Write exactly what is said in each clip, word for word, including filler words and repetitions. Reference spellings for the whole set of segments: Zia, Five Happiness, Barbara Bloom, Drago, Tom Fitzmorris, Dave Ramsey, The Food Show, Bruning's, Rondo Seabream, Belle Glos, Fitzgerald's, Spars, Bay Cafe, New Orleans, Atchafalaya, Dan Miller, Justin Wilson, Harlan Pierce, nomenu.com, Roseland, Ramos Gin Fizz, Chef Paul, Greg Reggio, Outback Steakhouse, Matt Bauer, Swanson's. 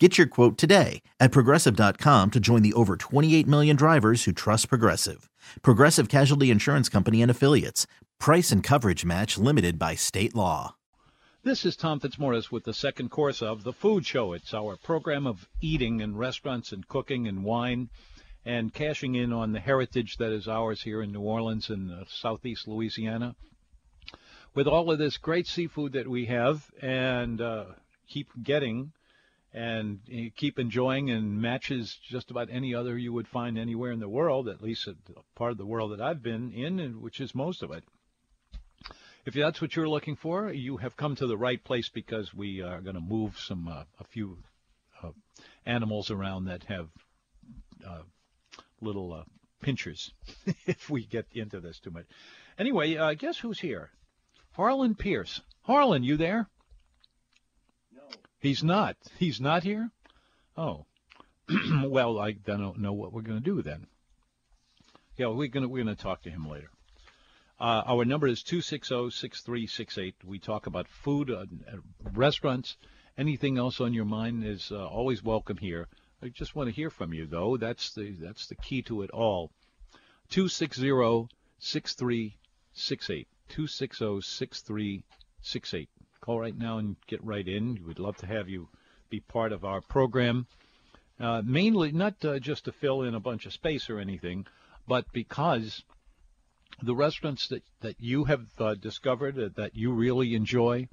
Get your quote today at Progressive dot com to join the over twenty-eight million drivers who trust Progressive. Progressive Casualty Insurance Company and Affiliates. Price and coverage match limited by state law. This is Tom Fitzmorris with the second course of The Food Show. It's our program of eating in restaurants and cooking and wine and cashing in on the heritage that is ours here in New Orleans and uh, southeast Louisiana. With all of this great seafood that we have and uh, keep getting and keep enjoying, and matches just about any other you would find anywhere in the world, at least a part of the world that I've been in, which is most of it. If that's what you're looking for, you have come to the right place, because we are going to move some uh, a few uh, animals around that have uh, little uh, pinchers if we get into this too much. Anyway, uh, guess who's here? Harlan Pierce. Harlan, you there? He's not. He's not here? Oh. Well, I don't know what we're going to do then. Yeah, we're going to we're going to talk to him later. Uh, our number is two six zero, six three six eight. We talk about food, uh, restaurants. Anything else on your mind is uh, always welcome here. I just want to hear from you, though. That's the that's the key to it all. two six zero, six three six eight. two six zero, six three six eight. Call right now and get right in. We'd love to have you be part of our program, uh, mainly not uh, just to fill in a bunch of space or anything, but because the restaurants that, that you have uh, discovered uh, that you really enjoy,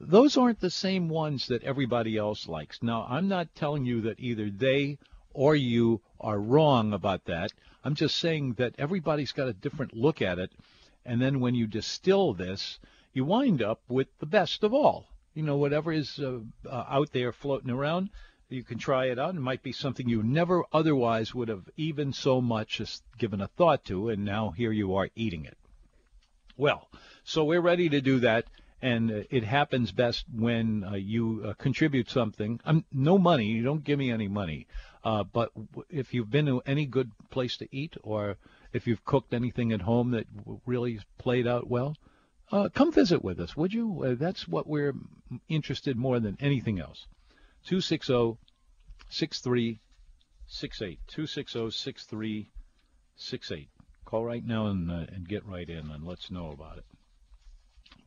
those aren't the same ones that everybody else likes. Now, I'm not telling you that either they or you are wrong about that. I'm just saying that everybody's got a different look at it, and then when you distill this, you wind up with the best of all. You know, whatever is uh, uh, out there floating around, you can try it out. It might be something you never otherwise would have even so much as given a thought to, and now here you are eating it. Well, so we're ready to do that, and uh, it happens best when uh, you uh, contribute something. Um, no money. You don't give me any money. Uh, but if you've been to any good place to eat, or if you've cooked anything at home that really played out well, Uh, come visit with us, would you? Uh, that's what we're interested more than anything else. two six zero, six three six eight. two six zero, six three six eight. Call right now and uh, and get right in and let's know about it.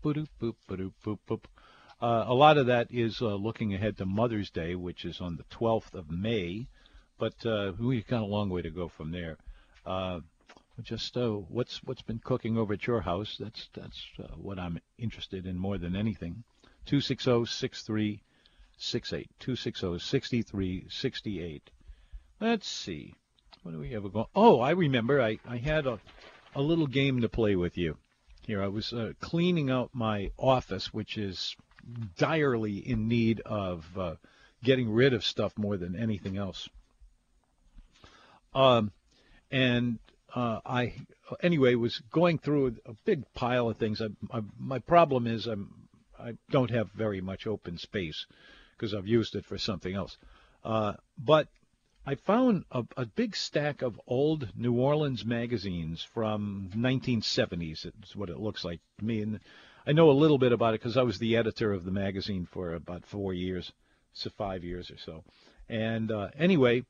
Boop, boop, boop, boop, boop. Uh, a lot of that is uh, looking ahead to Mother's Day, which is on the twelfth of May, but uh, we've got a long way to go from there. Uh Just uh, what's what's been cooking over at your house? That's that's uh, what I'm interested in more than anything. Two six zero six three six eight. Two six zero sixty three sixty eight. Let's see. What do we have going? Oh, I remember. I I had a a little game to play with you. Here I was uh, cleaning out my office, which is direly in need of uh, getting rid of stuff more than anything else. Um, and. Uh, I, anyway, was going through a big pile of things. I, I, my problem is I'm, I don't have very much open space because I've used it for something else. Uh, but I found a, a big stack of old New Orleans magazines from nineteen seventies. It's what it looks like to me. And I know a little bit about it because I was the editor of the magazine for about four years, so five years or so. And uh, anyway...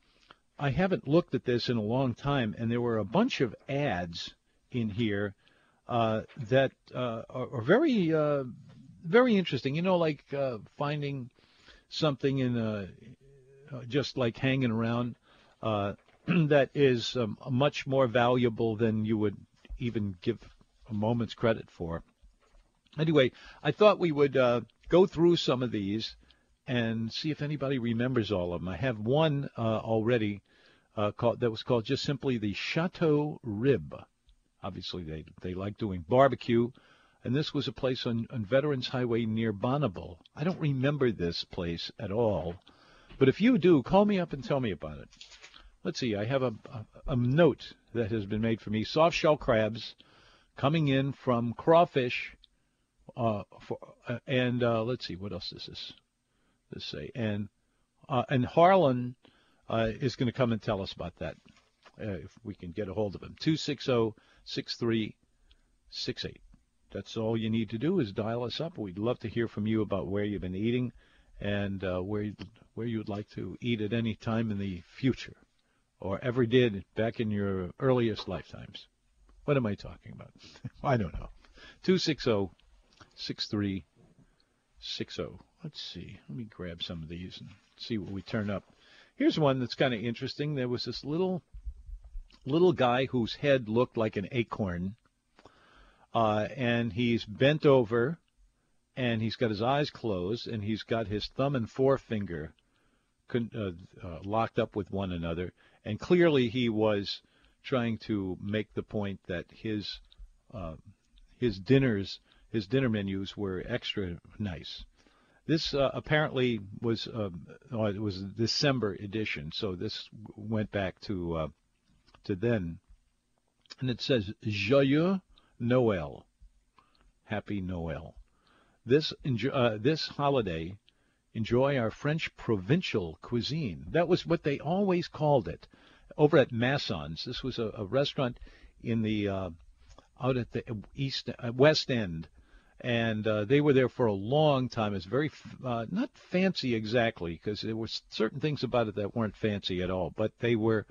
I haven't looked at this in a long time, and there were a bunch of ads in here uh, that uh, are, are very, uh, very interesting. You know, like uh, finding something in a, uh, just like hanging around uh, that is um, much more valuable than you would even give a moment's credit for. Anyway, I thought we would uh, go through some of these and see if anybody remembers all of them. I have one uh, already uh, called, that was called just simply the Chateau Rib. Obviously, they they like doing barbecue, and this was a place on, on Veterans Highway near Bonneville. I don't remember this place at all, but if you do, call me up and tell me about it. Let's see, I have a, a, a note that has been made for me. Soft shell crabs, coming in from crawfish. Uh, for, uh, and uh, let's see, what else is this? Let's say, and uh, and Harlan uh, is going to come and tell us about that uh, if we can get a hold of him. two six zero, six three six eight. That's all you need to do is dial us up. We'd love to hear from you about where you've been eating and uh, where where you'd like to eat at any time in the future, or ever did back in your earliest lifetimes. What am I talking about? I don't know. two six zero. six three six zero. Let's see. Let me grab some of these and see what we turn up. Here's one that's kind of interesting. There was this little little guy whose head looked like an acorn, uh, and he's bent over, and he's got his eyes closed, and he's got his thumb and forefinger con- uh, uh, locked up with one another, and clearly he was trying to make the point that his uh, his dinners. His dinner menus were extra nice. This uh, apparently was um, oh, it was a December edition, so this went back to uh, to then. And it says Joyeux Noël, Happy Noël. This enjo- uh, this holiday, enjoy our French provincial cuisine. That was what they always called it. Over at Masson's, this was a, a restaurant in the uh, out at the east uh, west end. And uh, they were there for a long time. It's very, uh, not fancy exactly, because there were certain things about it that weren't fancy at all. But they were,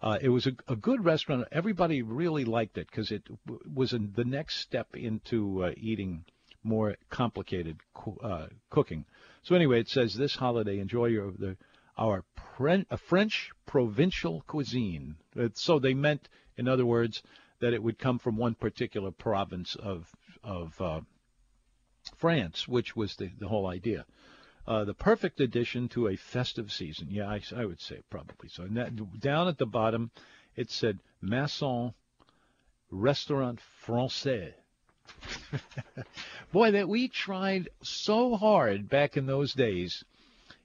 uh, it was a, a good restaurant. Everybody really liked it because it w- was in the next step into uh, eating more complicated co- uh, cooking. So anyway, it says this holiday, enjoy your, the, our pre- uh, French provincial cuisine. It, so they meant, in other words, that it would come from one particular province of of uh, France, which was the, the whole idea. Uh, the perfect addition to a festive season. Yeah, I, I would say probably so. And that, down at the bottom, it said Masson Restaurant Français. Boy, that we tried so hard back in those days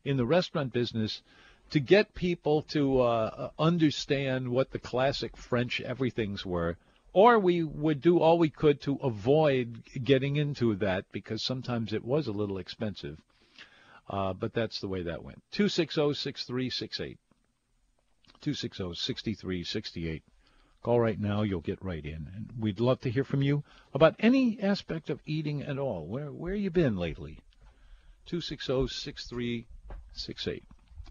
in the restaurant business to get people to uh, understand what the classic French everythings were. Or we would do all we could to avoid getting into that because sometimes it was a little expensive. Uh, but that's the way that went. two six zero, six three six eight. two six zero, six three six eight. Call right now. You'll get right in. And we'd love to hear from you about any aspect of eating at all. Where where you been lately? two six zero, six three six eight.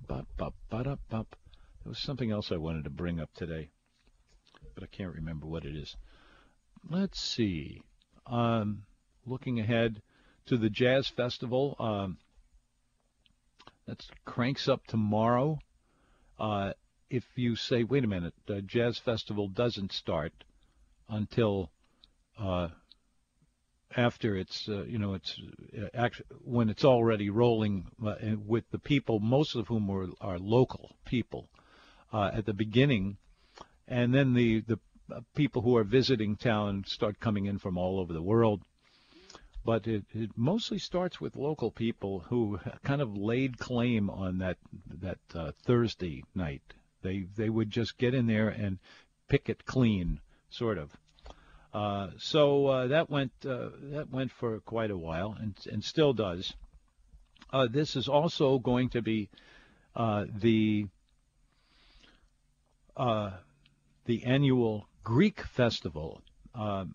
Bop, bop, bop, bop. There was something else I wanted to bring up today, but I can't remember what it is. Let's see. Um, looking ahead to the Jazz Festival. Um, that cranks up tomorrow. Uh, if you say, wait a minute, the Jazz Festival doesn't start until uh, after it's, uh, you know, it's uh, act- when it's already rolling uh, with the people, most of whom are, are local people uh, at the beginning. And then the, the people who are visiting town start coming in from all over the world. But it, it mostly starts with local people who kind of laid claim on that that uh, Thursday night. They they would just get in there and pick it clean, sort of. Uh, so uh, that went uh, that went for quite a while, and and still does. Uh, this is also going to be uh, the. Uh, the annual Greek festival. Um,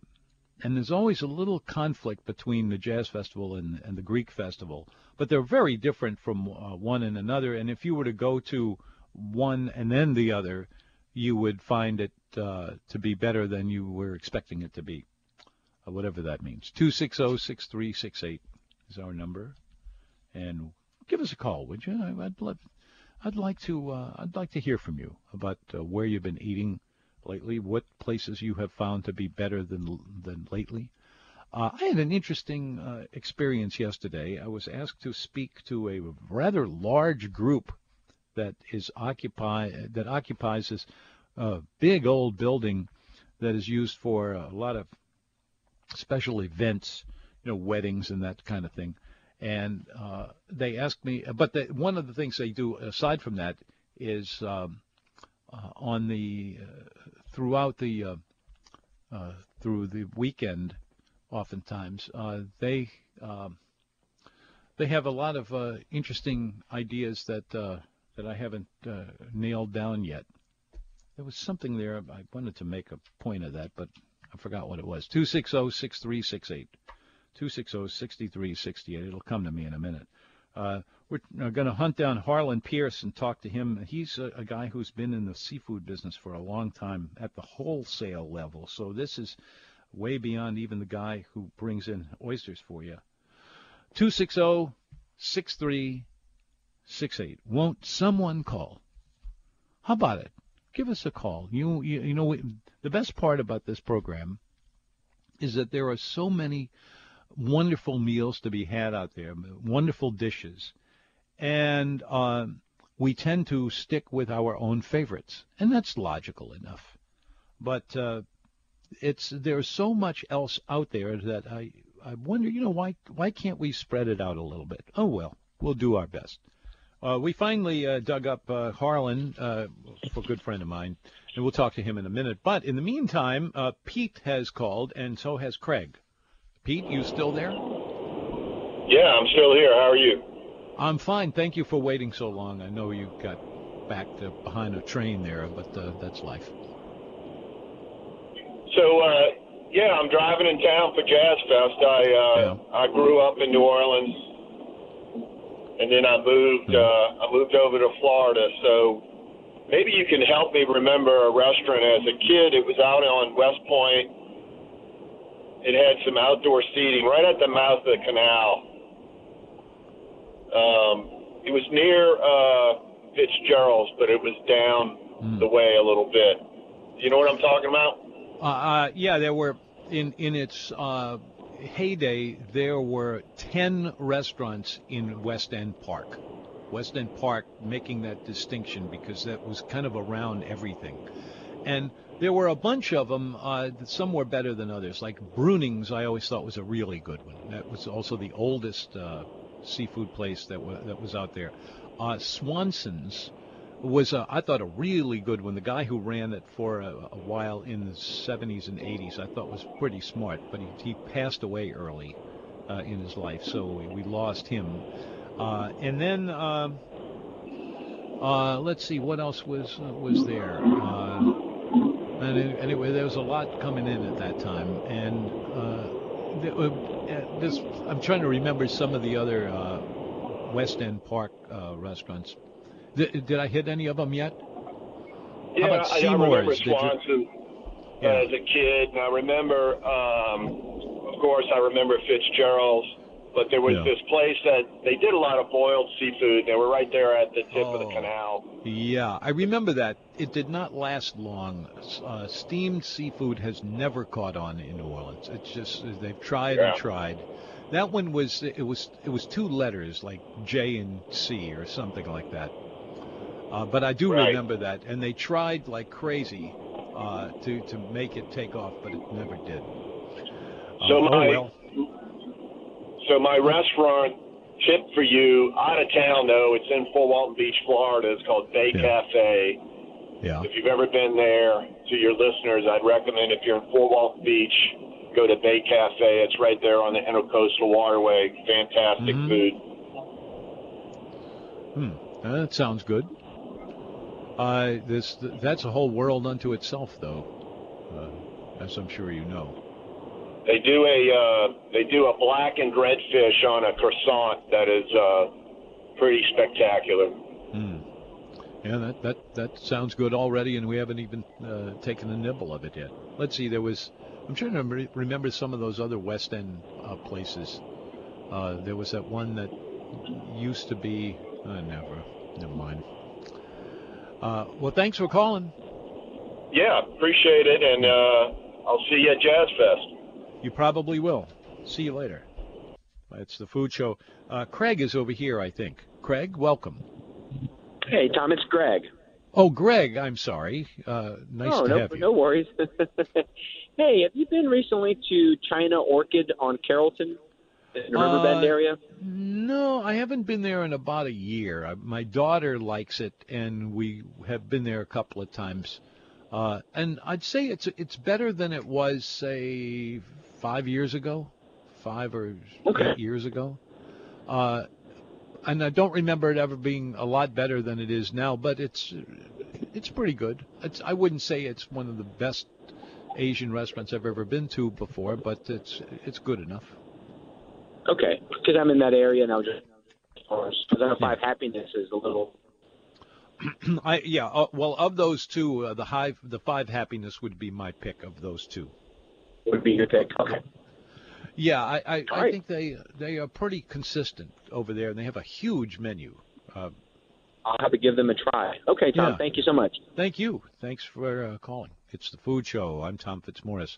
and there's always a little conflict between the Jazz Festival and, and the Greek festival, but they're very different from uh, one and another. And if you were to go to one and then the other, you would find it uh, to be better than you were expecting it to be, uh, whatever that means. two six zero, six three six eight is our number. And give us a call, would you? I'd, love, I'd, like, to, uh, I'd like to hear from you about uh, where you've been eating lately, what places you have found to be better than than lately. Uh, I had an interesting uh, experience yesterday. I was asked to speak to a rather large group that is occupy that occupies this uh, big old building that is used for a lot of special events, you know, weddings and that kind of thing. And uh, they asked me, but the, one of the things they do aside from that is. Um, Uh, on the uh, throughout the uh, uh, through the weekend oftentimes. Uh, they um, they have a lot of uh, interesting ideas that uh, that I haven't uh, nailed down yet. There was something there. I wanted to make a point of that, but I forgot what it was. two six zero, six three six eight. two six zero, six three six eight. It'll come to me in a minute. Uh, we're going to hunt down Harlan Pierce and talk to him. He's a, a guy who's been in the seafood business for a long time at the wholesale level. So this is way beyond even the guy who brings in oysters for you. two six zero, six three six eight. Won't someone call? How about it? Give us a call. You, you, you know, the best part about this program is that there are so many wonderful meals to be had out there, wonderful dishes, and uh, we tend to stick with our own favorites, and that's logical enough. But uh, it's there's so much else out there that I, I wonder, you know, why why can't we spread it out a little bit? Oh, well, we'll do our best. Uh, we finally uh, dug up uh, Harlan, uh, a good friend of mine, and we'll talk to him in a minute. But in the meantime, uh, Pete has called, and so has Craig. Pete, you still there? Yeah, I'm still here. How are you? I'm fine. Thank you for waiting so long. I know you got back to behind a train there, but uh, that's life. So, uh, yeah, I'm driving in town for Jazz Fest. I uh, yeah. I grew up in New Orleans, and then I moved. Mm-hmm. Uh, I moved over to Florida. So maybe you can help me remember a restaurant. As a kid, it was out on West Point. It had some outdoor seating right at the mouth of the canal. Um, it was near uh, Fitzgerald's, but it was down mm. the way a little bit. You know what I'm talking about? Uh, uh, yeah, there were, in, in its uh, heyday, there were ten restaurants in West End Park. West End Park making that distinction because that was kind of around everything. And there were a bunch of them. Uh, some were better than others. Like Bruning's, I always thought was a really good one. That was also the oldest uh, seafood place that was that was out there. Uh, Swanson's was, uh, I thought, a really good one. The guy who ran it for a, a while in the seventies and eighties, I thought was pretty smart. But he, he passed away early uh, in his life, so we, we lost him. Uh, and then. Uh, Uh, let's see what else was uh, was there. Uh, and it, anyway, there was a lot coming in at that time, and uh, there, uh, this I'm trying to remember some of the other uh, West End Park uh, restaurants. Th- did I hit any of them yet? Yeah, How about I, I remember Swanson's you... yeah. as a kid, and I remember, um, of course, I remember Fitzgerald's. But there was yeah. this place that they did a lot of boiled seafood. They were right there at the tip oh, of the canal. Yeah, I remember that. It did not last long. Uh, steamed seafood has never caught on in New Orleans. It's just they've tried yeah. and tried. That one was it was it was two letters like J and C or something like that. Uh, but I do right. remember that, and they tried like crazy uh, to to make it take off, but it never did. Uh, so my. Oh well. So my restaurant tip for you, out of town though, it's in Fort Walton Beach, Florida. It's called Bay yeah. Cafe. Yeah. If you've ever been there, to your listeners, I'd recommend if you're in Fort Walton Beach, go to Bay Cafe. It's right there on the Intercoastal Waterway. Fantastic mm-hmm. food. Hmm. That sounds good. Uh, this that's a whole world unto itself, though, uh, as I'm sure you know. They do a uh, they do a blackened redfish on a croissant that is uh, pretty spectacular. Mm. Yeah, that, that that sounds good already, and we haven't even uh, taken a nibble of it yet. Let's see, there was I'm trying to re- remember some of those other West End uh, places. Uh, there was that one that used to be uh, never never mind. Uh, well, thanks for calling. Yeah, appreciate it, and uh, I'll see you at Jazz Fest. You probably will. See you later. It's the Food Show. Uh, Craig is over here, I think. Craig, welcome. Hey, Tom, it's Greg. Oh, Greg, I'm sorry. Uh, nice oh, to no, have you. No worries. Hey, have you been recently to China Orchid on Carrollton, in the Riverbend uh, area? No, I haven't been there in about a year. I, my daughter likes it, and we have been there a couple of times. Uh, and I'd say it's it's better than it was, say, five years ago, five or okay. eight years ago. Uh, and I don't remember it ever being a lot better than it is now, but it's it's pretty good. It's, I wouldn't say it's one of the best Asian restaurants I've ever been to before, but it's it's good enough. Okay, because I'm in that area, and I was just because I know Five Happiness is a little. I, yeah, uh, well, of those two, uh, the high, the Five Happiness would be my pick of those two. Would be your pick, okay. Yeah, I, I, I right. think they they are pretty consistent over there, and they have a huge menu. Uh, I'll have to give them a try. Okay, Tom, yeah. Thank you so much. Thank you. Thanks for uh, calling. It's The Food Show. I'm Tom Fitzmorris.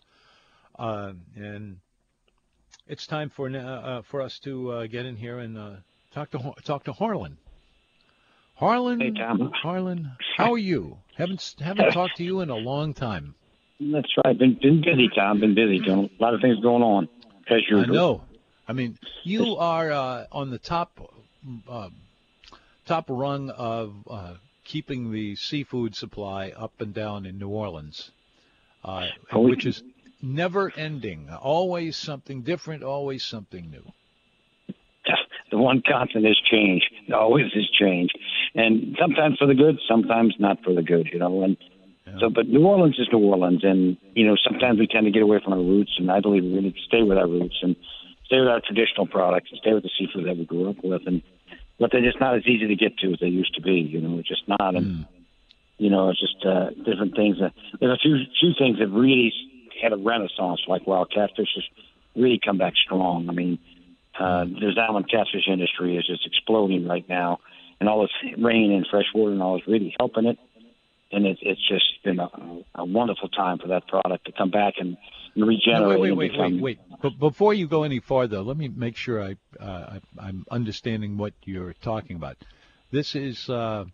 Uh, and it's time for uh, for us to uh, get in here and uh, talk to talk to Harlan. Harlan, hey, Tom. Harlan, how are you? Haven't haven't talked to you in a long time. That's right. Been been busy, Tom. Been busy, John. A lot of things going on. As usual. I know. I mean, you are uh, on the top uh, top rung of uh, keeping the seafood supply up and down in New Orleans, uh, which is never ending. Always something different. Always something new. The one constant is change. It always is change. And sometimes for the good, sometimes not for the good, you know. And yeah. so, but New Orleans is New Orleans. And, you know, sometimes we tend to get away from our roots. And I believe we need to stay with our roots and stay with our traditional products and stay with the seafood that we grew up with. And But they're just not as easy to get to as they used to be, you know. It's just not. And, mm. you know, it's just uh, different things. Uh, there's a few, few things that really had a renaissance, like wild catfish has really come back strong. I mean, Uh, the salmon catfish industry is just exploding right now, and all this rain and fresh water and all is really helping it. And it, it's just been a, a wonderful time for that product to come back and, and regenerate. No, wait, wait, and wait, become... wait, wait. Before you go any farther, let me make sure I, uh, I I'm understanding what you're talking about. This is uh,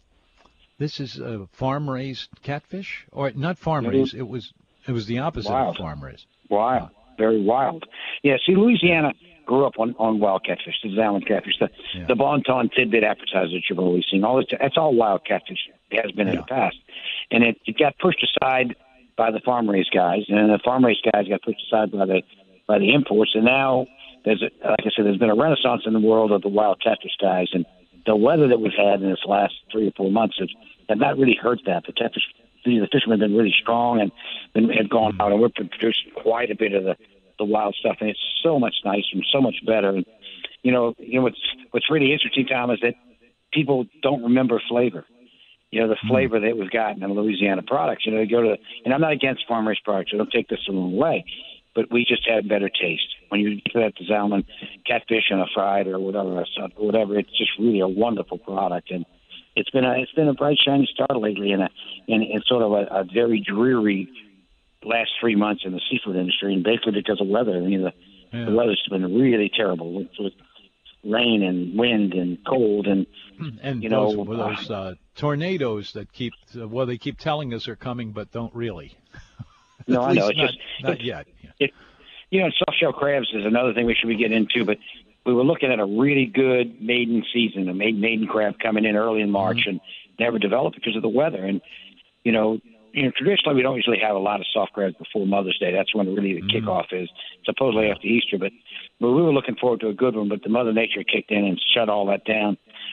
this is uh, farm raised catfish, or not farm raised? It, it was it was the opposite wild. of farm raised. Wild, yeah. very wild. Yeah. See, Louisiana. Grew up on, on wild catfish, the salmon catfish, the, yeah. the Bonton tidbit appetizer that you've always seen. All this, that's all wild catfish has been yeah. in the past. And it, it got pushed aside by the farm-raised guys, and then the farm-raised guys got pushed aside by the by the imports. And now, there's a, like I said, there's been a renaissance in the world of the wild catfish guys. And the weather that we've had in this last three or four months has, has not really hurt that. The catfish, the fishermen have been really strong and been, have gone mm-hmm. out, and we're producing quite a bit of the the wild stuff, and it's so much nicer and so much better. And you know, you know what's what's really interesting, Tom, is that people don't remember flavor. You know, the flavor mm-hmm. that we've gotten in Louisiana products. You know, they go to the, and I'm not against farm raised products. I don't take this the wrong way, but we just had better taste when you get that salmon catfish and a fried or whatever, or whatever. It's just really a wonderful product, and it's been a it's been a bright shining star lately, and a and, and sort of a, a very dreary. Last three months in the seafood industry, and basically because of weather. I mean, the, yeah. the weather's been really terrible with, with rain and wind and cold and and you those, know those uh, tornadoes that keep well they keep telling us are coming but don't really. No, I know it's not, just not it's, yet. Yeah. It, you know, soft shell crabs is another thing we should be getting into, but we were looking at a really good maiden season, a maiden, maiden crab coming in early in March mm-hmm. and never developed because of the weather, and you know. You know, traditionally, we don't usually have a lot of soft crabs before Mother's Day. That's when really the mm-hmm. kickoff is, supposedly after Easter. But, but we were looking forward to a good one, but the Mother Nature kicked in and shut all that down,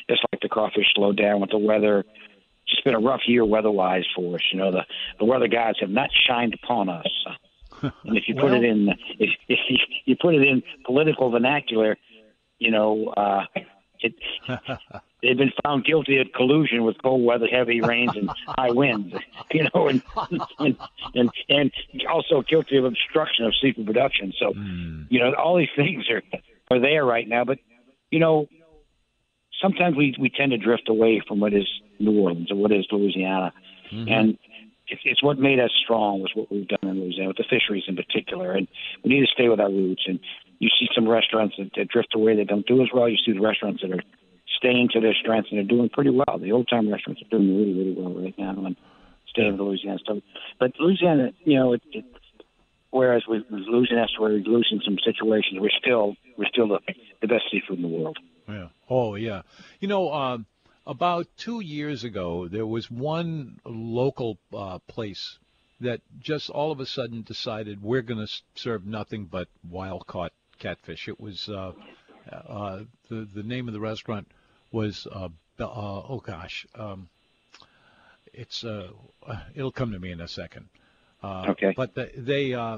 just like the crawfish slowed down with the weather. It's just been a rough year weather-wise for us. You know, the, the weather guys have not shined upon us. And if you well, put it in if, if you put it in political vernacular, you know, uh, it – they've been found guilty of collusion with cold weather, heavy rains, and high winds, you know, and and, and and also guilty of obstruction of seafood production. So, mm. you know, all these things are, are there right now. But, you know, sometimes we, we tend to drift away from what is New Orleans or what is Louisiana. Mm-hmm. And it, it's what made us strong was what we've done in Louisiana, with the fisheries in particular. And we need to stay with our roots. And you see some restaurants that, that drift away that don't do as well. You see the restaurants that are – staying to their strengths, and they're doing pretty well. The old-time restaurants are doing really, really well right now, and staying with Louisiana stuff. But Louisiana, you know, it, it, whereas we, we're losing estuaries, we're losing some situations, we're still we're still the, the best seafood in the world. Yeah. Oh, yeah. You know, uh, about two years ago, there was one local uh, place that just all of a sudden decided we're going to serve nothing but wild-caught catfish. It was uh, uh, the the name of the restaurant was uh, uh, oh gosh, um, it's uh, it'll come to me in a second. Uh, okay. But the, they uh,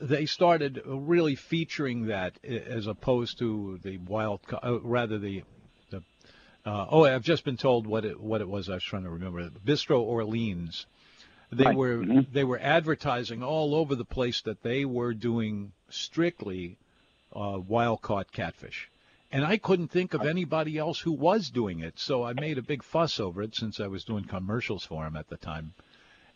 they started really featuring that as opposed to the wild, uh, rather the. Uh, oh, I've just been told what it what it was. I was trying to remember. Bistro Orleans. They right. were mm-hmm. they were advertising all over the place that they were doing strictly uh, wild caught catfish, and I couldn't think of anybody else who was doing it. So I made a big fuss over it since I was doing commercials for them at the time.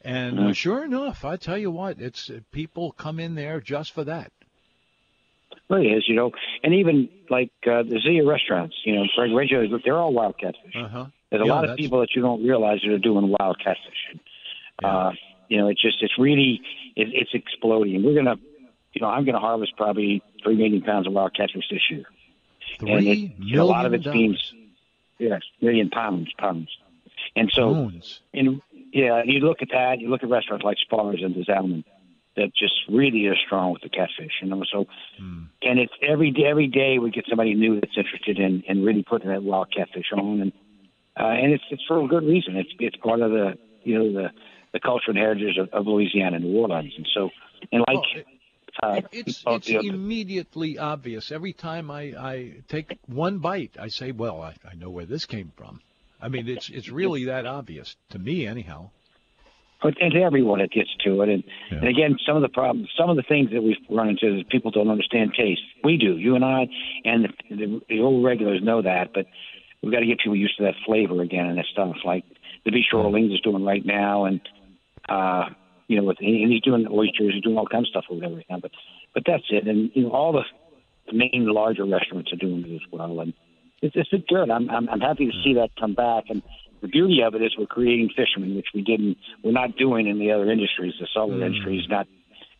And mm-hmm. uh, sure enough, I tell you what, it's uh, people come in there just for that. Really is, you know, and even like uh, the Zia restaurants, you know, Greg Reggio, they're all wild catfish. Uh-huh. There's a yeah, lot of that's... people that you don't realize that are doing wild catfish. Yeah. Uh, you know, it's just, it's really, it, it's exploding. We're going to, you know, I'm going to harvest probably three million pounds of wild catfish this year. Three and it, million a lot of it's being, yes, million pounds, pounds. And so, pounds. And, yeah, you look at that, you look at restaurants like Spars and the Salmon. That just really are strong with the catfish, you know. So, mm. and it's every day, every day we get somebody new that's interested in, in really putting that wild catfish on, and uh, and it's it's for a good reason. It's it's part of the you know the, the culture and heritage of, of Louisiana and New Orleans, and so and like well, it, uh, it's people, it's you know, immediately obvious every time I, I take one bite. I say, well, I, I know where this came from. I mean, it's it's really that obvious to me, anyhow. But and to everyone that gets to it, and, yeah. and again, some of the problems, some of the things that we've run into is people don't understand taste. We do, you and I, and the, the, the old regulars know that. But we've got to get people used to that flavor again and that stuff. Like the Bistro Orleans is doing right now, and uh, you know, with, and he's doing oysters, he's doing all kinds of stuff over there right now. But but that's it, and you know, all the main larger restaurants are doing it as well, and it's it's good. I'm I'm, I'm happy to see that come back and. The beauty of it is we're creating fishermen, which we didn't, we're not doing in the other industries. The saltwater mm. industry is not,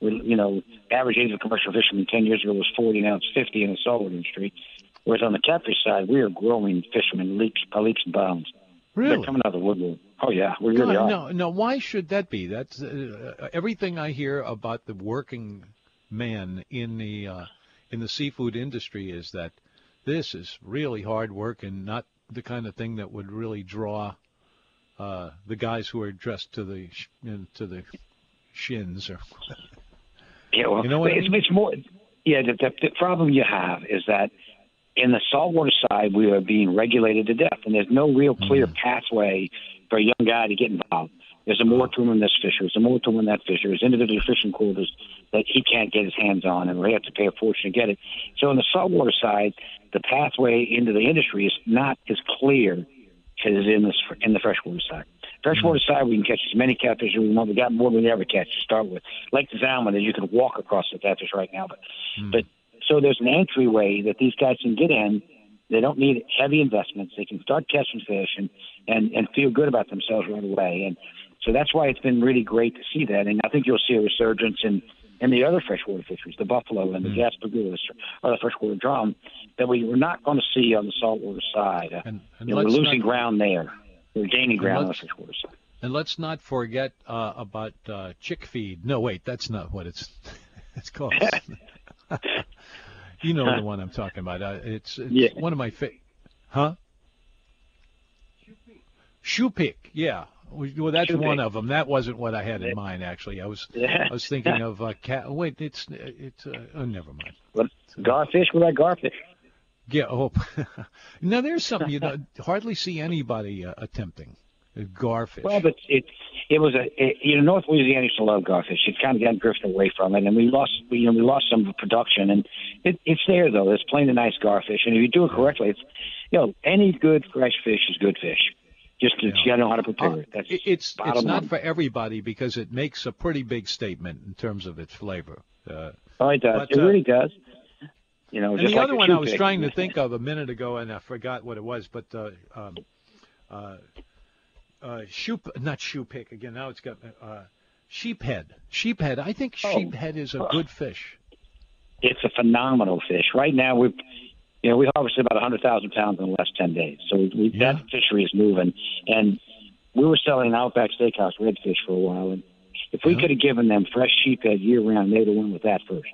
you know, average age of commercial fishermen ten years ago was forty, now it's fifty in the saltwater industry. Whereas on the catfish side, we are growing fishermen leaps by leaps and bounds. Really? They're coming out of the woodwork. Oh, yeah, we really God, are. No, no, why should that be? That's uh, everything I hear about the working man in the, uh, in the seafood industry is that this is really hard work and not the kind of thing that would really draw uh, the guys who are dressed to the sh- to the shins, or yeah, well, you know what it's, I mean? It's more. Yeah, the, the, the problem you have is that in the saltwater side, we are being regulated to death, and there's no real clear mm-hmm. pathway for a young guy to get involved. There's a moratorium on this fisher. There's a moratorium on that fisher. There's individual fishing quotas that he can't get his hands on, and we have to pay a fortune to get it. So on the saltwater side, the pathway into the industry is not as clear as in the, in the freshwater side. Freshwater mm-hmm. side, we can catch as many catfish as we want. We got more than we ever catch to start with. Lake Salmon, you can walk across the catfish right now. But, mm-hmm. but so there's an entryway that these guys can get in. They don't need heavy investments. They can start catching fish and, and, and feel good about themselves right away. And so that's why it's been really great to see that. And I think you'll see a resurgence in, in the other freshwater fisheries, the buffalo and the mm. gaspergillus or the freshwater drum, that we were not going to see on the saltwater side. And, and you know, we're losing not, ground there. We're gaining ground on the freshwater side. And let's not forget uh, about uh, chick feed. No, wait, that's not what it's it's called. You know the one I'm talking about. Uh, it's it's yeah. one of my favorite. Huh? Shoe pick, yeah. Well, that's Shoe one pick. Of them. That wasn't what I had in mind, actually. I was yeah. I was thinking of uh, cat. Wait, it's it's. Uh, oh, never mind. What garfish? What about garfish? Yeah. Oh, now there's something you don't hardly see anybody uh, attempting. Garfish. Well, but it it was a it, you know North Louisiana used to love garfish. It's kind of gotten drifted away from it, and we lost we, you know we lost some production. And it, it's there though. It's plain and nice garfish, and if you do it correctly, it's you know any good fresh fish is good fish. Just that yeah. you gotta know how to prepare it. That's it's it's not line. For everybody because it makes a pretty big statement in terms of its flavor. Uh, oh, it does. But, it uh, really does. You know, and just the like other one I was trying to think of a minute ago, and I forgot what it was. But uh, um, uh, uh, shoe not shoe pick again. Now it's got uh, sheephead. Sheephead. I think oh. sheephead is a oh. good fish. It's a phenomenal fish. Right now we're. You know, we harvested about one hundred thousand pounds in the last ten days. So we, yeah. that fishery is moving. And we were selling Outback Steakhouse red fish for a while. And If we yeah. could have given them fresh sheephead year-round, they'd have won with that first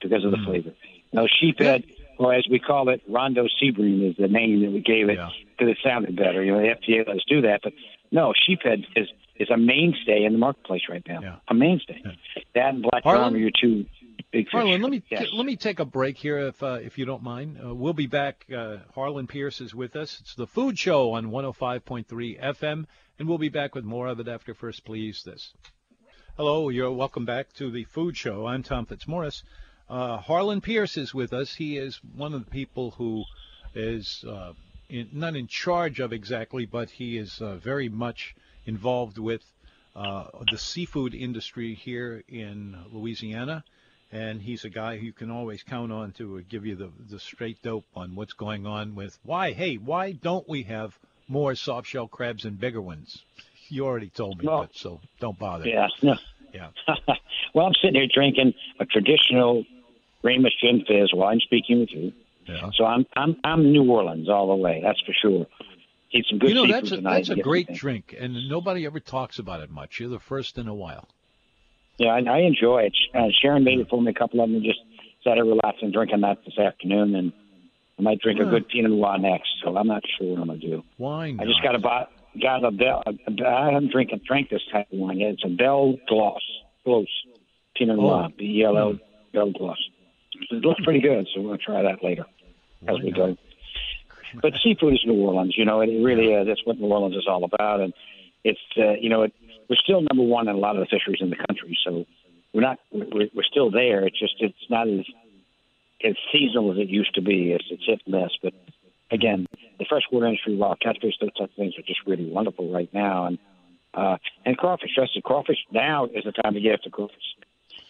because of the mm. flavor. Now, sheephead, or as we call it, Rondo Seabream is the name that we gave it because yeah. it sounded better. You know, the F D A let us do that. But, no, sheephead is, is a mainstay in the marketplace right now, yeah. a mainstay. Yeah. That and black Harlan, are your two big fish. Harlan, let me, yes. let me take a break here if uh, if you don't mind. Uh, we'll be back. Uh, Harlan Pierce is with us. It's The Food Show on one oh five point three F M, and we'll be back with more of it after First Please This. Hello, you're welcome back to The Food Show. I'm Tom Fitzmorris. Uh, Harlan Pierce is with us. He is one of the people who is uh, in, not in charge of exactly, but he is uh, very much involved with uh, the seafood industry here in Louisiana. And he's a guy who you can always count on to give you the, the straight dope on what's going on with why, hey, why don't we have more soft-shell crabs and bigger ones? You already told me, well, but, so don't bother. Yeah, no. yeah. Well, I'm sitting here drinking a traditional Ramos Gin Fizz while I'm speaking with you. Yeah. So I'm I'm I'm New Orleans all the way. That's for sure. Eat some good. You know, that's a, that's a great everything. drink, and nobody ever talks about it much. You're the first in a while. Yeah, I, I enjoy it. Uh, Sharon made it for me. A couple of them just sat there relaxing, drinking that this afternoon, and I might drink yeah. a good Pinot Noir next. So I'm not sure what I'm gonna do. Why not? I just got a bottle. Got a Belle. I haven't drink, drank this type of wine yet. It's a Belle Glos, Glos, Pinot Noir, oh. B E L L, mm. Belle Glos. It looks pretty good, so we'll try that later as Why we not? go. But seafood is New Orleans, you know, and it really is. That's what New Orleans is all about. And it's, uh, you know, it, we're still number one in a lot of the fisheries in the country, so we're not, we're, we're still there. It's just, it's not as, as seasonal as it used to be. It's, it's hit and miss, but. Again, the freshwater industry, wild catfish, those type of things are just really wonderful right now. And uh, and crawfish, I said crawfish, now is the time to get after crawfish.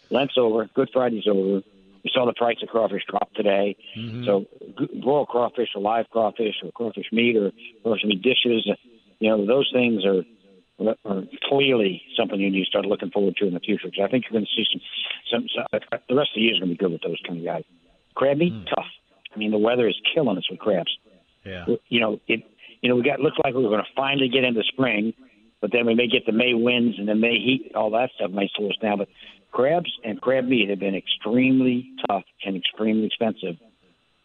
Lent's over. Good Friday's over. We saw the price of crawfish drop today. Mm-hmm. So boiled crawfish or live crawfish or crawfish meat or crawfish meat dishes, you know, those things are, are clearly something you need to start looking forward to in the future. So I think you're going to see some, some, some – the rest of the year is going to be good with those kind of guys. Crab meat, mm. tough. I mean, the weather is killing us with crabs. Yeah. You know, it. You know, we got looked like we were going to finally get into spring, but then we may get the May winds and the May heat. All that stuff may slow us down. But crabs and crab meat have been extremely tough and extremely expensive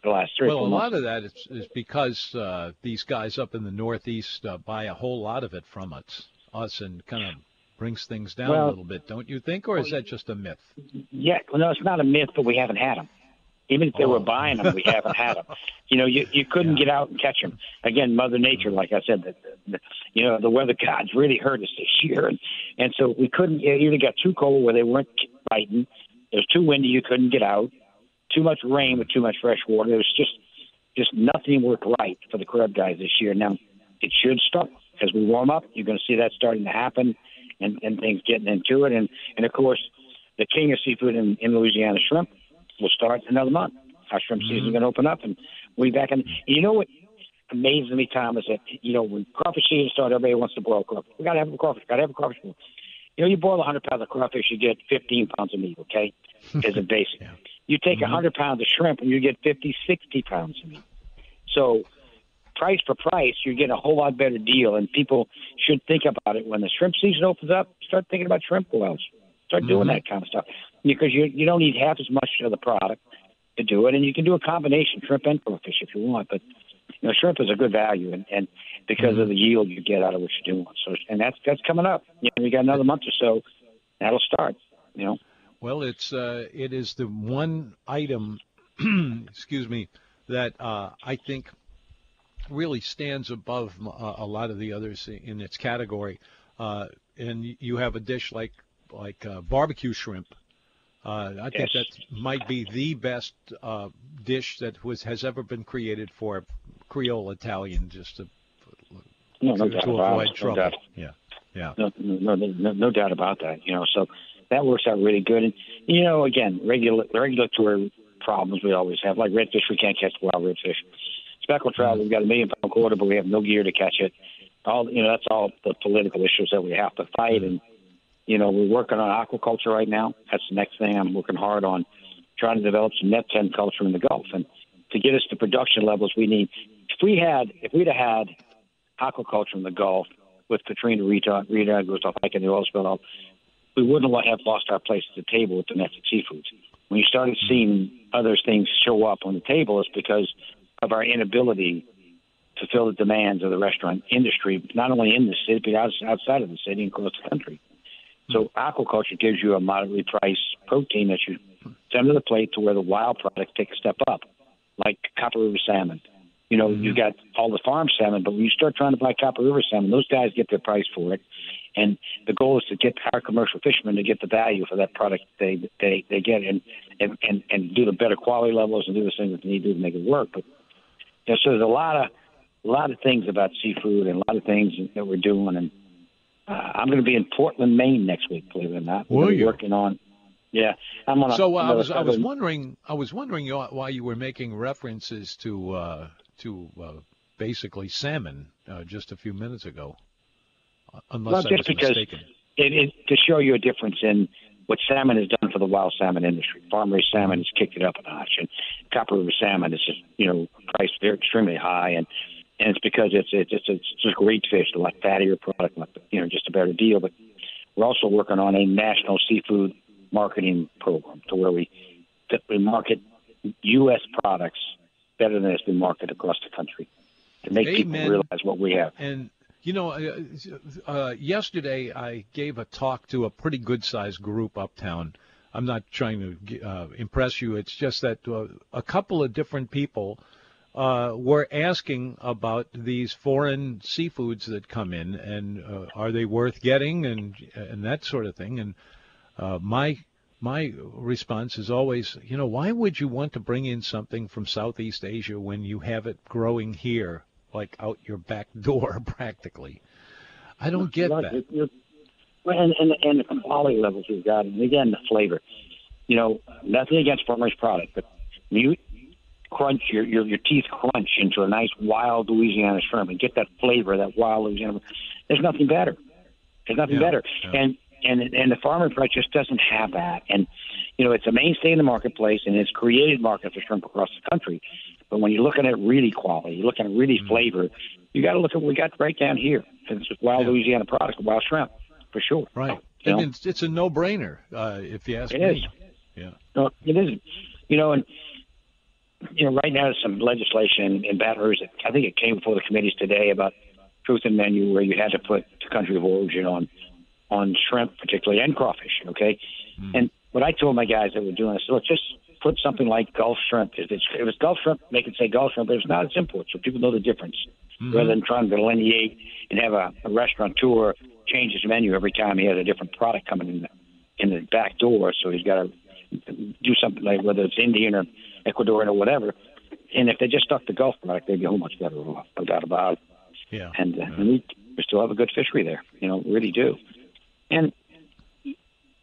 the last three. Well, a months. lot of that is, is because uh, these guys up in the Northeast uh, buy a whole lot of it from us, us, and kind of brings things down well, a little bit, don't you think? Or is that just a myth? Yeah. Well, no, it's not a myth, but we haven't had them. Even if they oh. were buying them, we haven't had them. You know, you, you couldn't yeah. get out and catch them. Again, Mother Nature, like I said, the, the, you know, the weather gods really hurt us this year. And, and so we couldn't – it either got too cold where they weren't biting. It was too windy. You couldn't get out. Too much rain with too much fresh water. It was just, just nothing worked right for the crab guys this year. Now, it should start as we warm up. You're going to see that starting to happen and, and things getting into it. And, and, of course, the king of seafood in, in Louisiana, shrimp, we'll start another month. Our shrimp mm-hmm. season is going to open up, and we'll be back. And you know what amazes me, Tom, is that, you know, when crawfish season starts, everybody wants to boil crawfish. We've got to have a crawfish. got to have a crawfish. You know, you boil one hundred pounds of crawfish, you get fifteen pounds of meat, okay, as a basic. yeah. You take mm-hmm. one hundred pounds of shrimp, and you get fifty, sixty pounds of meat. So price for price, you get a whole lot better deal, and people should think about it. When the shrimp season opens up, start thinking about shrimp boils. Start mm-hmm. doing that kind of stuff. Because you you don't need half as much of the product to do it, and you can do a combination shrimp and crawfish if you want. But you know, shrimp is a good value, and, and because mm-hmm. of the yield you get out of what you're doing. So, and that's that's coming up. You know, we got another month or so. That'll start. You know. Well, it's uh, it is the one item, excuse me, that uh, I think really stands above uh, a lot of the others in its category. Uh, and you have a dish like like uh, barbecue shrimp. Uh, I think yes. that might be the best uh, dish that was has ever been created for Creole Italian, just to, no, no to, to avoid trouble. No doubt. Yeah, yeah. No, no, no, no doubt about that. You know, so that works out really good. And you know, again, regula- regulatory problems we always have, like redfish, we can't catch wild redfish. Speckled trout, we've got a million pound quota, but we have no gear to catch it. All you know, that's all the political issues that we have to fight and. You know, we're working on aquaculture right now. That's the next thing I'm working hard on, trying to develop some net ten culture in the Gulf. And to get us to production levels we need, if we had, if we'd have had aquaculture in the Gulf with Katrina Rita, Rita goes off like in the oil spill, we wouldn't have lost our place at the table with the domestic seafood. When you started seeing other things show up on the table, it's because of our inability to fill the demands of the restaurant industry, not only in the city, but outside of the city and across the country. So aquaculture gives you a moderately priced protein that you send to the plate to where the wild product takes a step up, like Copper River salmon. You know, mm-hmm. you've got all the farm salmon, but when you start trying to buy Copper River salmon, those guys get their price for it. And the goal is to get our commercial fishermen to get the value for that product they they, they get and, and, and, and do the better quality levels and do the things that they need to do to make it work. But you know, so there's a lot of a lot of things about seafood and a lot of things that we're doing. And uh, I'm going to be in Portland, Maine next week, believe it or not. Will you? Working on, yeah. I'm on. So a, I was I was wondering I was wondering why you were making references to uh, to uh, basically salmon uh, just a few minutes ago. Unless well, just because it, it, to show you a difference in what salmon has done for the wild salmon industry. Farm-raised salmon has kicked it up a notch, and Copper River salmon is just, you know, priced very extremely high, and, and it's because it's it's it's, it's just great fish, a lot fattier product, like, you know, just a better deal. But we're also working on a national seafood marketing program to where we that we market U S products better than it's been marketed across the country to make Amen. people realize what we have. And You know, uh, uh, yesterday I gave a talk to a pretty good-sized group uptown. I'm not trying to uh, impress you. It's just that uh, a couple of different people uh, were asking about these foreign seafoods that come in and uh, are they worth getting and and that sort of thing. And uh, my my response is always, you know, why would you want to bring in something from Southeast Asia when you have it growing here? Like out your back door, practically. I don't get well, that. You're, well, and, and, and the quality levels we've got, and again, the flavor. You know, nothing against farmers' product, but you crunch your, your your teeth crunch into a nice wild Louisiana shrimp and get that flavor, that wild Louisiana. There's nothing better. There's nothing yeah, better. Yeah. And and and the farmer product just doesn't have that. And you know, it's a mainstay in the marketplace, and it's created market for shrimp across the country. But when you're looking at really quality, you're looking at really mm-hmm. flavor, you got to look at what we got right down here. It's a wild yeah. Louisiana product, wild shrimp, for sure. Right. You and it's, it's a no-brainer, uh, if you ask it me. It is. Yeah. No, it is. You know, and you know, right now there's some legislation in Baton Rouge. I think it came before the committees today about truth in menu, where you had to put the country of origin on on shrimp, particularly, and crawfish. Okay. Mm. And what I told my guys that were doing, I said, look, just put something like Gulf shrimp. If it's, if it's Gulf shrimp, make it say Gulf shrimp. But if it's not, it's import, so people know the difference. Mm-hmm. Rather than trying to delineate and have a, a restaurateur change his menu every time he has a different product coming in the, in the back door, so he's got to do something like whether it's Indian or Ecuadorian or whatever. And if they just stuck the Gulf product, they'd be so much better off, no doubt about it. Yeah. And, uh, yeah. and we still have a good fishery there. You know, really do. And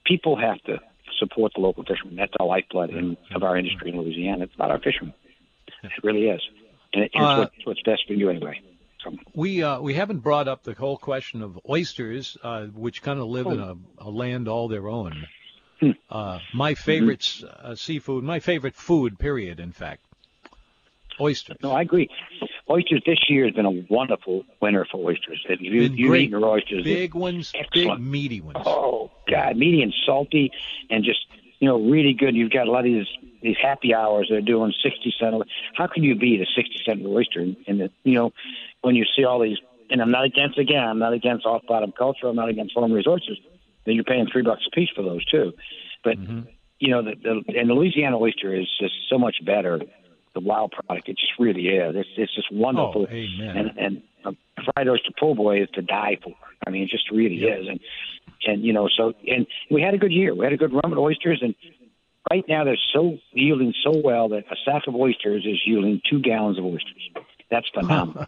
people have to support the local fishermen. That's our lifeblood in, of our industry in Louisiana. It's about our fishermen. It really is. And it's uh, what, what's best for you anyway. So. We uh, we haven't brought up the whole question of oysters, uh, which kind of live oh. in a, a land all their own. Hmm. Uh, my favorite mm-hmm. uh, seafood, my favorite food, period, in fact, oysters. No, I agree. Oysters this year has been a wonderful winter for oysters. If you, you eat your oysters, big ones, excellent. Big meaty ones. Oh God, meaty and salty, and just you know really good. You've got a lot of these these happy hours that are doing sixty cent. How can you beat a sixty cent oyster? And you know when you see all these, and I'm not against again, I'm not against off bottom culture, I'm not against farm resources. Then you're paying three bucks a piece for those too. But mm-hmm. you know the, the and the Louisiana oyster is just so much better. The wild product, it just really is. It's, it's just wonderful. Oh, amen. And, and fried oyster po' boy is to die for. I mean, it just really yep. is. And, and you know, so and we had a good year. We had a good run with oysters. And right now they're so yielding so well that a sack of oysters is yielding two gallons of oysters. That's phenomenal.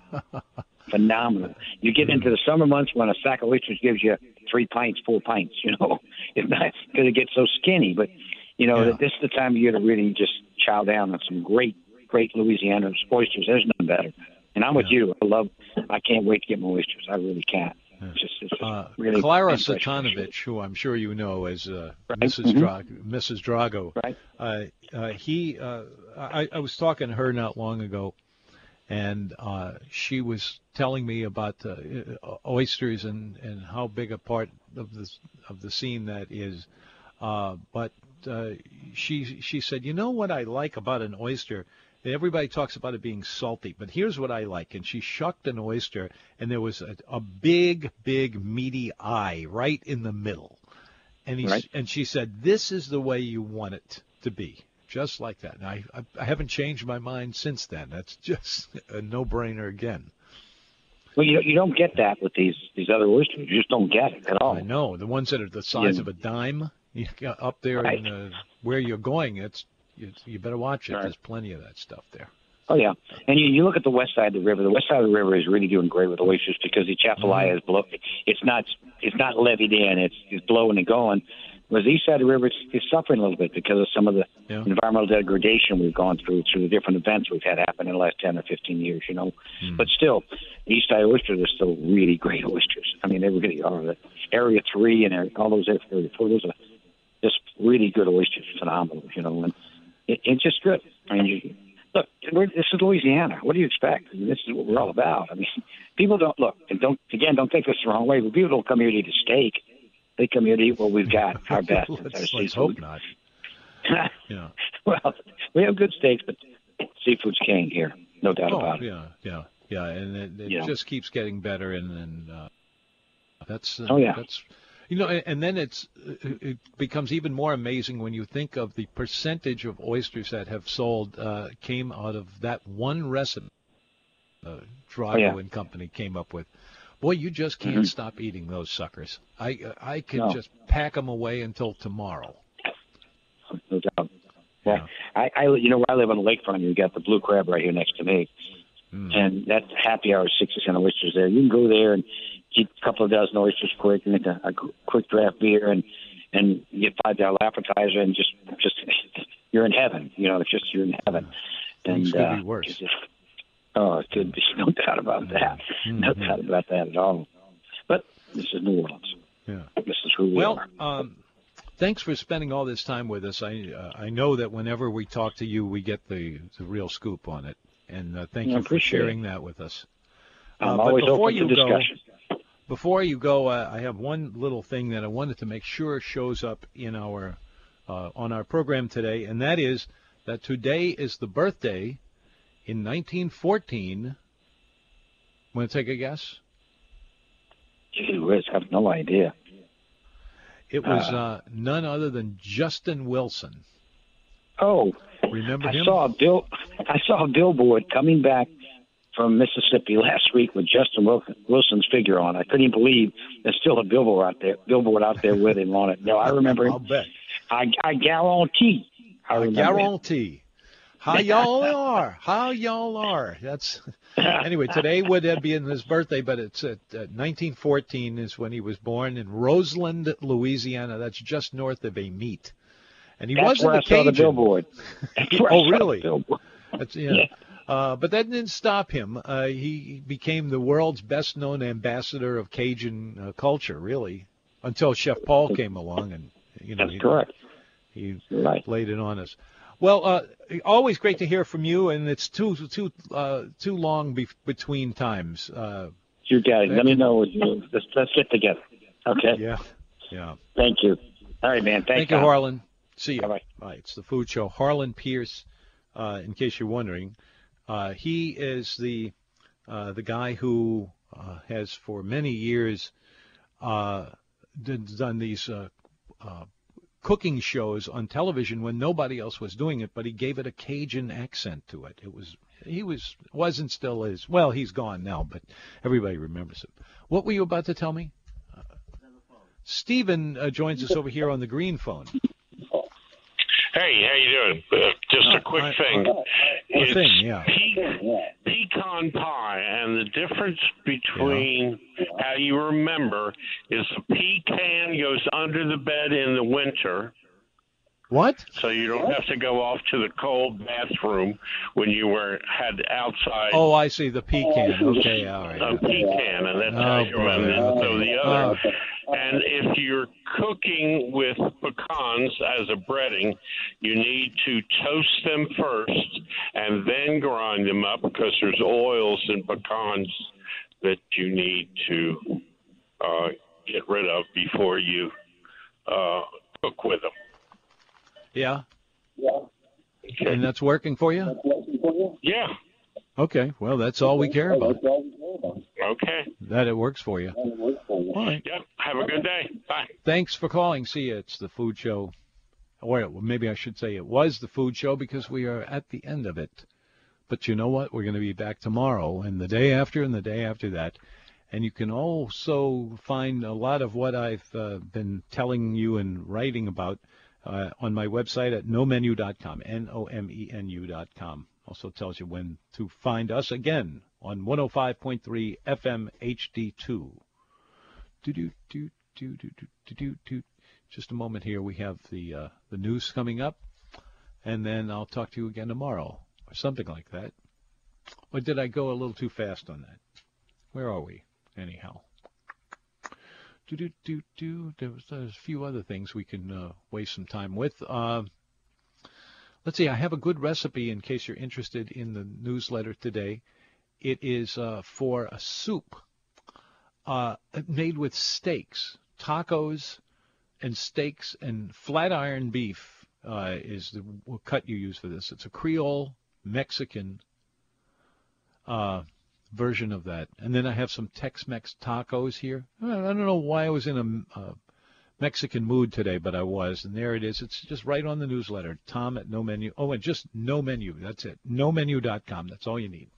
Phenomenal. You get into the summer months when a sack of oysters gives you three pints, four pints, you know. It's not because it gets so skinny. But, you know, yeah. this is the time of year to really just chow down on some great, great Louisiana oysters. There's nothing better. And I'm with yeah. you. I love, I can't wait to get my oysters. I really can't. Yeah. It's just, it's just uh, really Clara Satanovich, who I'm sure you know as uh, right? Missus Mm-hmm. Drago, Missus Drago. Right. Uh, uh, he, uh, I, I was talking to her not long ago, and uh, she was telling me about uh, oysters and, and how big a part of the of the scene that is. Uh, but uh, she she said, you know what I like about an oyster? Everybody talks about it being salty, but here's what I like. And she shucked an oyster, and there was a, a big, big, meaty eye right in the middle. And he right. and she said, this is the way you want it to be, just like that. And I, I, I haven't changed my mind since then. That's just a no-brainer again. Well, you you don't get that with these, these other oysters. You just don't get it at all. I know. The ones that are the size yeah. of a dime you up there right. in the, where you're going, it's You, you better watch it. Right. There's plenty of that stuff there. Oh, yeah. And you, you look at the west side of the river. The west side of the river is really doing great with oysters because the Atchafalaya mm-hmm. is blow, it's not it's not levied in. It's, it's blowing and going. Whereas the east side of the river is, is suffering a little bit because of some of the yeah. environmental degradation we've gone through through the different events we've had happen in the last ten or fifteen years, you know. Mm-hmm. But still, the east side oysters are still really great oysters. I mean, they really are. Area three and all those Area four, those are just really good oysters. Phenomenal, you know. And It, it's just good. I mean, you, look, we're, this is Louisiana. What do you expect? I mean, this is what we're all about. I mean, people don't look and don't again. Don't take this the wrong way. But people don't come here to eat a steak. They come here to eat what we've got, our best. let's our let's hope not. yeah. Well, we have good steaks, but seafood's king here, no doubt oh, about yeah, it. Yeah, yeah, yeah, and it, it yeah. just keeps getting better. And, and uh, that's uh, oh yeah. That's, you know, and then it's it becomes even more amazing when you think of the percentage of oysters that have sold uh, came out of that one recipe uh, Drago oh, yeah. and company came up with. Boy, you just can't mm-hmm. stop eating those suckers. I I could no. just pack them away until tomorrow. No doubt. Well, yeah. I, I you know, I live on the lakefront. You got the blue crab right here next to me, mm. and that happy hour six percent of oysters there. You can go there and eat a couple of dozen oysters quick, and make a, a quick draft beer, and and get five dollar appetizer, and just just you're in heaven. You know, it's just you're in heaven. And, Things could uh, be worse. Just, oh, it could be. No doubt about that. Mm-hmm. No doubt about that at all. But this is New Orleans. Yeah. This is who we well, are. Well, um, thanks for spending all this time with us. I uh, I know that whenever we talk to you, we get the the real scoop on it. And uh, thank I you for sharing it. that with us. I'm uh, always but open to discussion. Go, Before you go, uh, I have one little thing that I wanted to make sure shows up in our uh, on our program today, and that is that today is the birthday in nineteen fourteen. Want to take a guess? Gee whiz, I have no idea. It was uh, uh, none other than Justin Wilson. Oh, remember him? I saw a bill. I saw a billboard coming back from Mississippi last week with Justin Wilson's figure on. I couldn't believe there's still a billboard out there, billboard out there with him on it. No, I remember him. I'll bet. I, I guarantee. I, I guarantee. Him. How y'all are? How y'all are? That's anyway. Today would be his birthday, but it's at, at nineteen fourteen is when he was born in Roseland, Louisiana. That's just north of Amite, and he That's wasn't where a I Cajun. Saw the billboard. That's where oh, I saw really? The billboard. That's yeah. yeah. Uh, but that didn't stop him. Uh, he became the world's best-known ambassador of Cajun uh, culture, really, until Chef Paul came along, and you know, that's he, correct. He right. laid it on us. Well, uh, always great to hear from you, and it's too too uh, too long be- between times. Uh, you guys, let me know. Let's, let's get together, okay? Yeah, yeah. Thank you. All right, man. Thank, Thank you, Harlan. See you. Bye. Bye. It's the Food Show. Harlan Pierce, uh, in case you're wondering. Uh, he is the uh, the guy who uh, has for many years uh, did, done these uh, uh, cooking shows on television when nobody else was doing it, but he gave it a Cajun accent to it. It was he was wasn't still is well he's gone now, but everybody remembers it. What were you about to tell me? Uh, Stephen uh, joins us over here on the green phone. Hey, how you doing? Uh, just oh, a quick I, thing. Uh, it's a thing, yeah. pe- pecan pie, and the difference between yeah. how you remember is the pecan goes under the bed in the winter. What? So you don't what? have to go off to the cold bathroom when you were had outside. Oh, I see, the pecan. Okay, all right. A pecan, and that's oh, how you remember it. Okay. So the other. Oh, okay. And if you're cooking with pecans as a breading, you need to toast them first and then grind them up because there's oils in pecans that you need to uh, get rid of before you uh, cook with them. Yeah. Yeah. Okay. And that's working for you? That's working for you? Yeah. Okay. Well, that's all we care about. Okay. That it works for you. It works for you. All right. Yep. Have a good day. Bye. Thanks for calling. See you. It's the Food Show. Well, maybe I should say it was the Food Show because we are at the end of it. But you know what? We're going to be back tomorrow and the day after and the day after that. And you can also find a lot of what I've uh, been telling you and writing about uh, on my website at nomenu dot com, N O M E N U dot com. Also tells you when to find us again on one oh five point three F M H D two. Do, do, do, do, do, do, do, do. Just a moment here. We have the uh, the news coming up, and then I'll talk to you again tomorrow or something like that. Or did I go a little too fast on that? Where are we, anyhow? Do, do, do, do. There was, there's a few other things we can uh, waste some time with. Uh, Let's see, I have a good recipe in case you're interested in the newsletter today. It is uh, for a soup uh, made with steaks, tacos and steaks and flat iron beef uh, is the cut you use for this. It's a Creole Mexican uh, version of that. And then I have some Tex-Mex tacos here. I don't know why I was in a... Uh, Mexican mood today, but I was, and there it is. It's just right on the newsletter, Tom at No Menu. Oh, and just No Menu. That's it. nomenu dot com. That's all you need.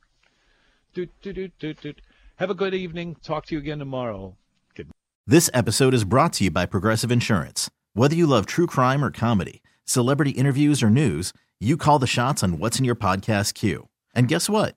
Doot, doot, doot, doot, doot. Have a good evening. Talk to you again tomorrow. Good. This episode is brought to you by Progressive Insurance. Whether you love true crime or comedy, celebrity interviews or news, you call the shots on what's in your podcast queue. And guess what?